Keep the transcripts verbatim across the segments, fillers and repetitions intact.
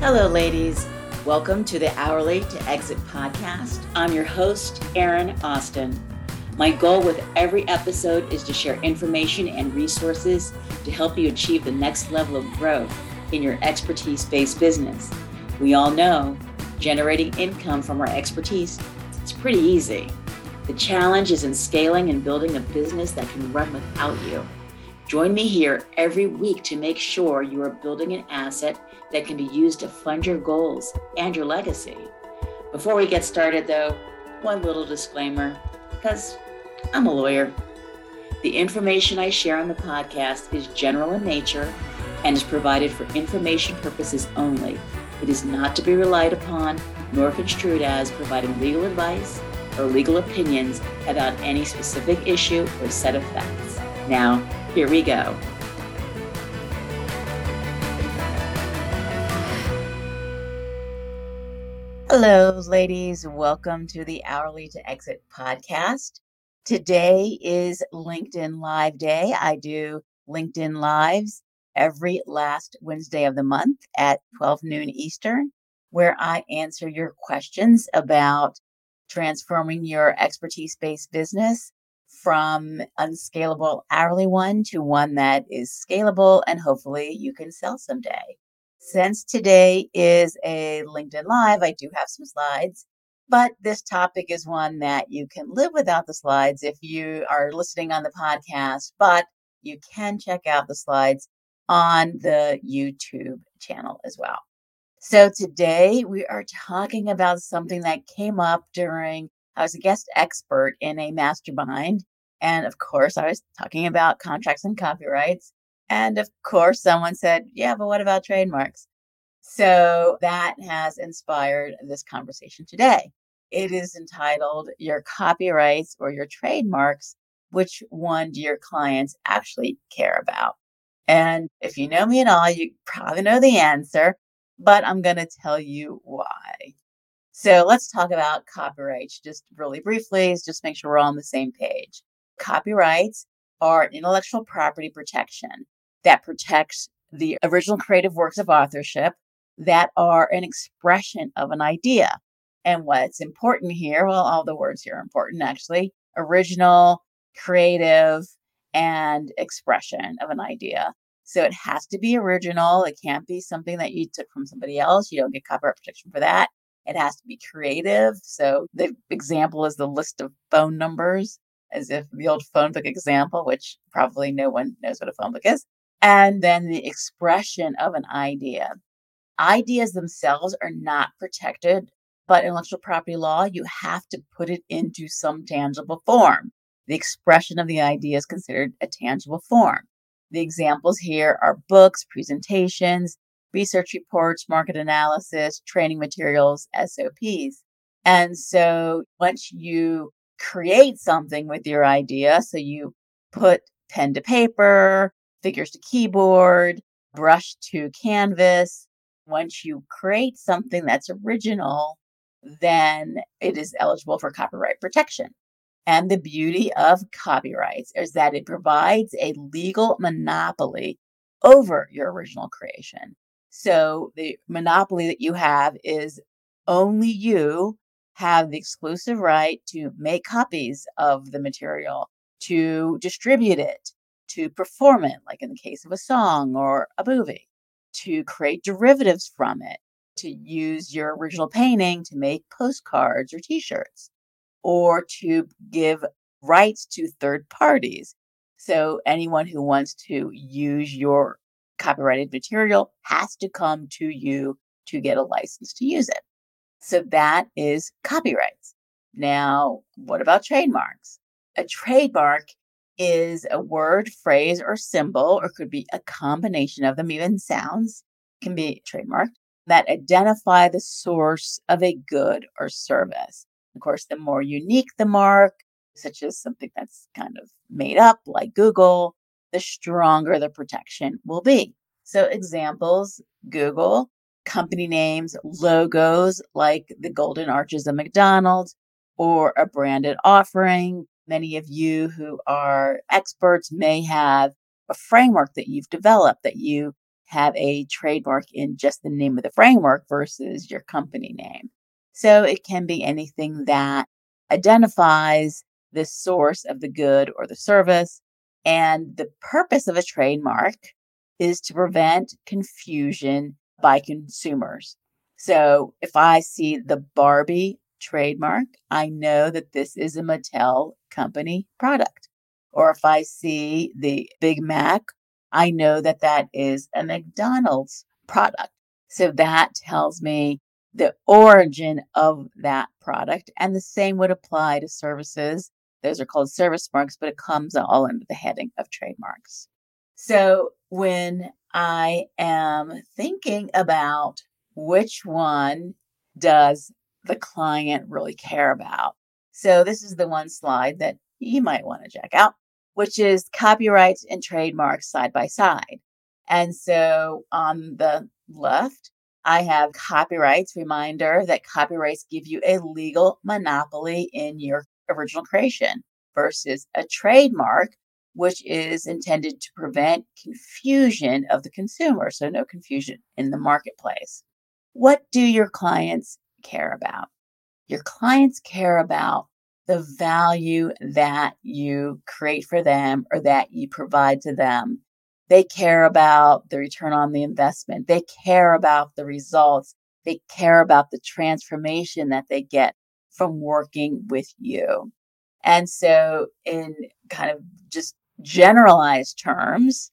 Hello, ladies. Welcome to the Hourly to Exit podcast. I'm your host, Erin Austin. My goal with every episode is to share information and resources to help you achieve the next level of growth in your expertise-based business. We all know generating income from our expertise is pretty easy. The challenge is in scaling and building a business that can run without you. Join me here every week to make sure you are building an asset that can be used to fund your goals and your legacy. Before we get started though, one little disclaimer, because I'm a lawyer. The information I share on the podcast is general in nature and is provided for information purposes only. It is not to be relied upon nor construed as providing legal advice or legal opinions about any specific issue or set of facts. Now, here we go. Hello, ladies. Welcome to the Hourly to Exit podcast. Today is LinkedIn Live Day. I do LinkedIn Lives every last Wednesday of the month at twelve noon Eastern, where I answer your questions about transforming your expertise-based business from unscalable hourly one to one that is scalable and hopefully you can sell someday. Since today is a LinkedIn Live, I do have some slides, but this topic is one that you can live without the slides if you are listening on the podcast, but you can check out the slides on the YouTube channel as well. So today we are talking about something that came up during, I was a guest expert in a mastermind. And of course, I was talking about contracts and copyrights. And of course, someone said, yeah, but what about trademarks? So that has inspired this conversation today. It is entitled Your Copyrights or Your Trademarks, Which One Do Your Clients Actually Care About? And if you know me at all, you probably know the answer, but I'm going to tell you why. So let's talk about copyrights just really briefly, just make sure we're all on the same page. Copyrights are intellectual property protection that protects the original creative works of authorship that are an expression of an idea. And what's important here, well, all the words here are important actually, original, creative, and expression of an idea. So it has to be original. It can't be something that you took from somebody else. You don't get copyright protection for that. It has to be creative. So the example is the list of phone numbers, as if the old phone book example, which probably no one knows what a phone book is. And then the expression of an idea. Ideas themselves are not protected, but intellectual property law, you have to put it into some tangible form. The expression of the idea is considered a tangible form. The examples here are books, presentations, research reports, market analysis, training materials, S O Ps. And so once you create something with your idea, so you put pen to paper, figures to keyboard, brush to canvas, once you create something that's original, then it is eligible for copyright protection. And the beauty of copyrights is that it provides a legal monopoly over your original creation. So the monopoly that you have is only you have the exclusive right to make copies of the material, to distribute it, to perform it, like in the case of a song or a movie, to create derivatives from it, to use your original painting to make postcards or t-shirts, or to give rights to third parties. So anyone who wants to use your copyrighted material has to come to you to get a license to use it. So that is copyrights. Now, what about trademarks? A trademark is a word, phrase, or symbol, or could be a combination of them, even sounds can be trademarked, that identify the source of a good or service. Of course, the more unique the mark, such as something that's kind of made up like Google, the stronger the protection will be. So examples, Google, company names, logos like the Golden Arches of McDonald's, or a branded offering. Many of you who are experts may have a framework that you've developed that you have a trademark in just the name of the framework versus your company name. So it can be anything that identifies the source of the good or the service. And the purpose of a trademark is to prevent confusion by consumers. So if I see the Barbie trademark, I know that this is a Mattel company product. Or if I see the Big Mac, I know that that is a McDonald's product. So that tells me the origin of that product. And the same would apply to services. Those are called service marks, but it comes all under the heading of trademarks. So when I am thinking about which one does the client really care about, so this is the one slide that you might want to check out, which is copyrights and trademarks side by side. And so on the left, I have copyrights, reminder that copyrights give you a legal monopoly in your original creation versus a trademark, which is intended to prevent confusion of the consumer. So no confusion in the marketplace. What do your clients care about? Your clients care about the value that you create for them or that you provide to them. They care about the return on the investment. They care about the results. They care about the transformation that they get from working with you. And so in kind of just generalized terms,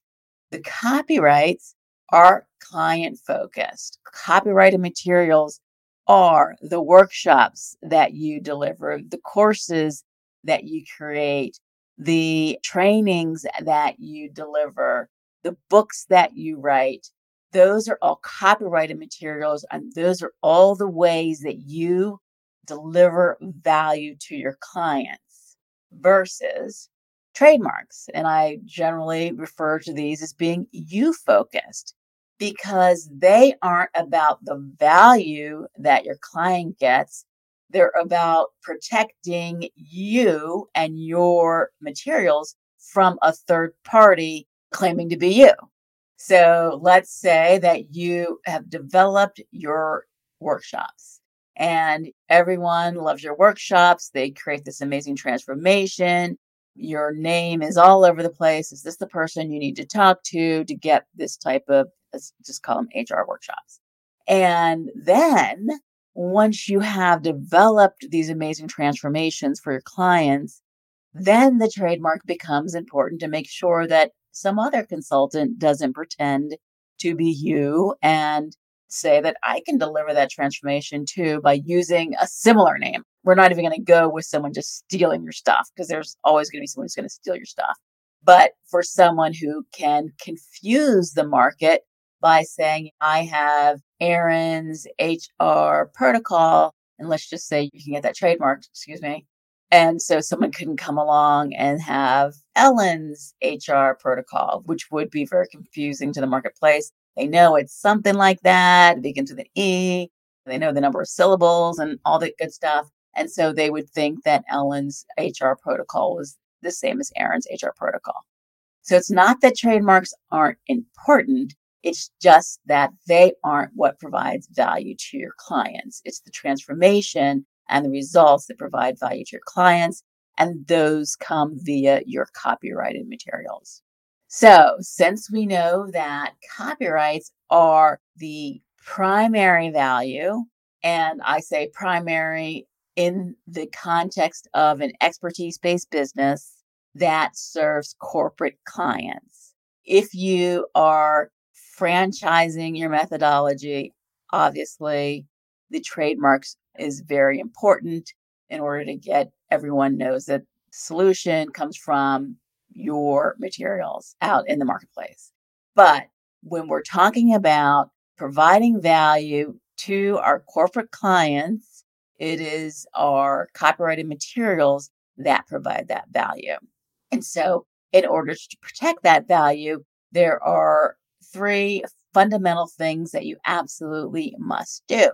the copyrights are client focused. Copyrighted materials are the workshops that you deliver, the courses that you create, the trainings that you deliver, the books that you write. Those are all copyrighted materials, and those are all the ways that you deliver value to your clients versus trademarks. And I generally refer to these as being you-focused, because they aren't about the value that your client gets. They're about protecting you and your materials from a third party claiming to be you. So let's say that you have developed your workshops and everyone loves your workshops. They create this amazing transformation. Your name is all over the place. Is this the person you need to talk to to get this type of, let's just call them H R workshops. And then once you have developed these amazing transformations for your clients, then the trademark becomes important to make sure that some other consultant doesn't pretend to be you and say that I can deliver that transformation too by using a similar name. We're not even going to go with someone just stealing your stuff, because there's always going to be someone who's going to steal your stuff. But for someone who can confuse the market by saying, I have Erin's H R protocol, and let's just say you can get that trademark, excuse me. And so someone couldn't come along and have Ellen's H R protocol, which would be very confusing to the marketplace. They know it's something like that, begins with an E, they know the number of syllables and all that good stuff. And so they would think that Ellen's H R protocol was the same as Erin's H R protocol. So it's not that trademarks aren't important. It's just that they aren't what provides value to your clients. It's the transformation and the results that provide value to your clients. And those come via your copyrighted materials. So since we know that copyrights are the primary value, and I say primary in the context of an expertise-based business that serves corporate clients. If you are franchising your methodology, obviously the trademarks is very important in order to get everyone knows that solution comes from your materials out in the marketplace. But when we're talking about providing value to our corporate clients, it is our copyrighted materials that provide that value. And so in order to protect that value, there are three fundamental things that you absolutely must do.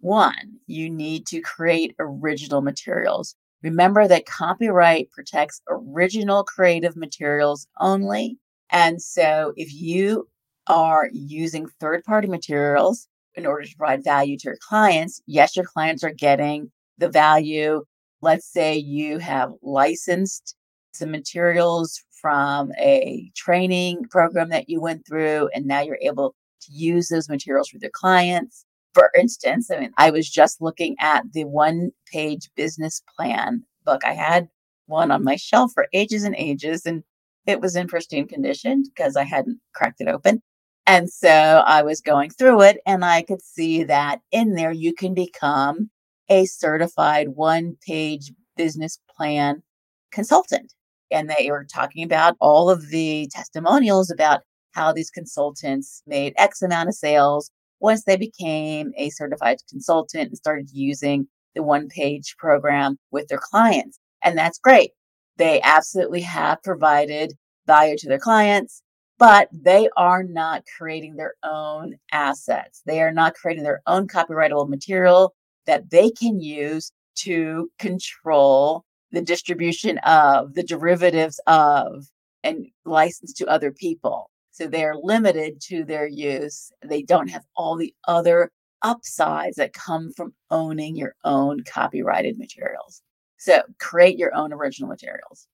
One, you need to create original materials. Remember that copyright protects original creative materials only. And so if you are using third-party materials in order to provide value to your clients. Yes, your clients are getting the value. Let's say you have licensed some materials from a training program that you went through, and now you're able to use those materials with your clients. For instance, I mean, I was just looking at the one-page business plan book. I had one on my shelf for ages and ages, and it was in pristine condition because I hadn't cracked it open. And so I was going through it, and I could see that in there you can become a certified one-page business plan consultant. And they were talking about all of the testimonials about how these consultants made X amount of sales once they became a certified consultant and started using the one-page program with their clients. And that's great. They absolutely have provided value to their clients, but they are not creating their own assets. They are not creating their own copyrightable material that they can use to control the distribution of, the derivatives of, and license to other people. So they're limited to their use. They don't have all the other upsides that come from owning your own copyrighted materials. So create your own original materials.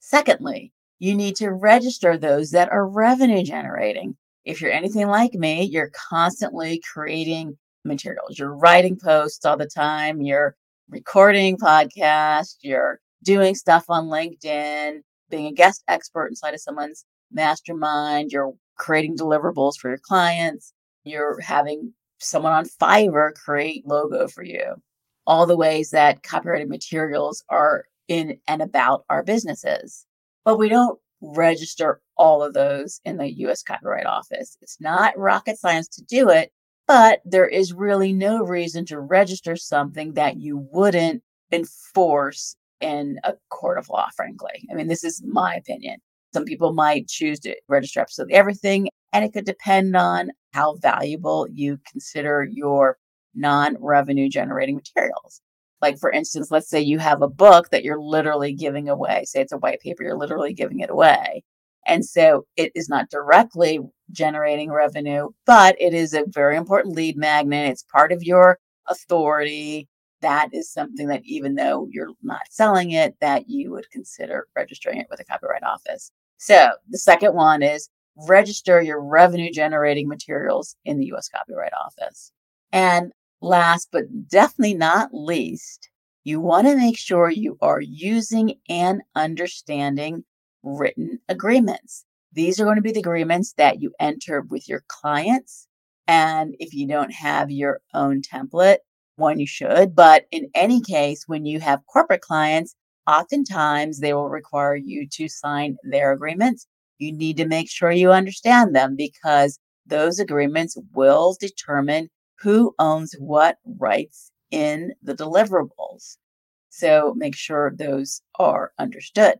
Secondly, you need to register those that are revenue generating. If you're anything like me, you're constantly creating materials. You're writing posts all the time. You're recording podcasts. You're doing stuff on LinkedIn, being a guest expert inside of someone's mastermind. You're creating deliverables for your clients. You're having someone on Fiverr create logo for you. All the ways that copyrighted materials are in and about our businesses. But we don't register all of those in the U S Copyright Office. It's not rocket science to do it, but there is really no reason to register something that you wouldn't enforce in a court of law, frankly. I mean, this is my opinion. Some people might choose to register absolutely everything, and it could depend on how valuable you consider your non-revenue generating materials. Like, for instance, let's say you have a book that you're literally giving away. Say it's a white paper, you're literally giving it away. And so it is not directly generating revenue, but it is a very important lead magnet. It's part of your authority. That is something that, even though you're not selling it, that you would consider registering it with the Copyright Office. So the second one is register your revenue generating materials in the U S Copyright Office. And last but definitely not least, you want to make sure you are using and understanding written agreements. These are going to be the agreements that you enter with your clients. And if you don't have your own template, one you should. But in any case, when you have corporate clients, oftentimes they will require you to sign their agreements. You need to make sure you understand them, because those agreements will determine who owns what rights in the deliverables. So make sure those are understood.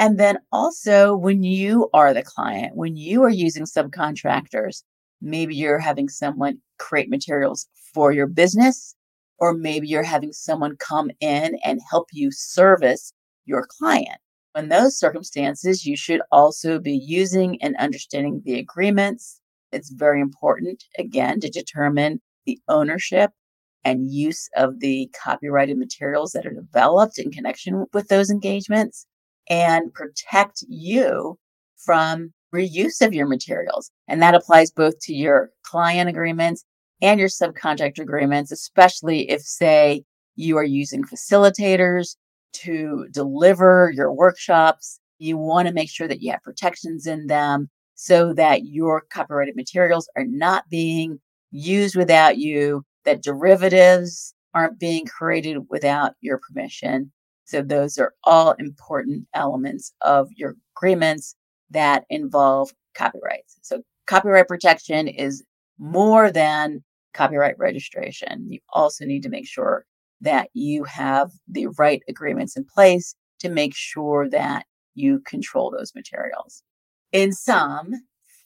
And then also, when you are the client, when you are using subcontractors, maybe you're having someone create materials for your business, or maybe you're having someone come in and help you service your client. In those circumstances, you should also be using and understanding the agreements. It's very important, again, to determine the ownership and use of the copyrighted materials that are developed in connection with those engagements, and protect you from reuse of your materials. And that applies both to your client agreements and your subcontract agreements, especially if, say, you are using facilitators to deliver your workshops. You want to make sure that you have protections in them so that your copyrighted materials are not being used without you, that derivatives aren't being created without your permission. So those are all important elements of your agreements that involve copyrights. So copyright protection is more than copyright registration. You also need to make sure that you have the right agreements in place to make sure that you control those materials. In sum,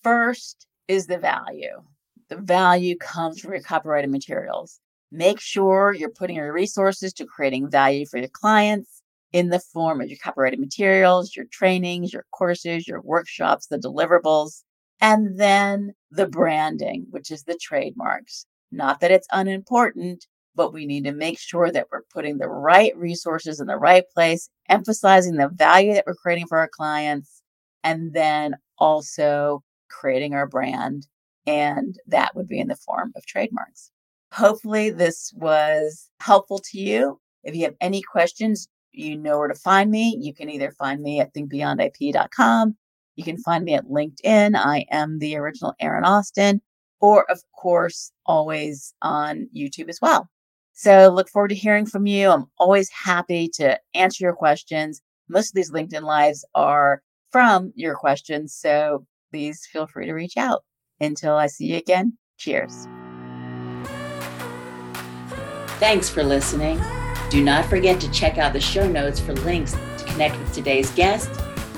first is the value. The value comes from your copyrighted materials. Make sure you're putting your resources to creating value for your clients in the form of your copyrighted materials, your trainings, your courses, your workshops, the deliverables. And then the branding, which is the trademarks. Not that it's unimportant, but we need to make sure that we're putting the right resources in the right place, emphasizing the value that we're creating for our clients, and then also creating our brand. And that would be in the form of trademarks. Hopefully this was helpful to you. If you have any questions, you know where to find me. You can either find me at think beyond I P dot com. You can find me at LinkedIn. I am the original Erin Austin, or of course, always on YouTube as well. So look forward to hearing from you. I'm always happy to answer your questions. Most of these LinkedIn Lives are from your questions, so please feel free to reach out. Until I see you again, cheers. Thanks for listening. Do not forget to check out the show notes for links to connect with today's guest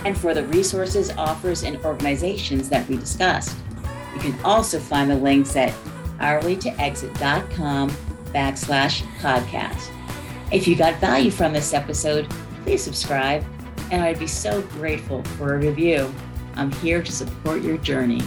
and for the resources, offers, and organizations that we discussed. You can also find the links at hourlytoexit.com backslash podcast. If you got value from this episode, please subscribe, and I'd be so grateful for a review. I'm here to support your journey.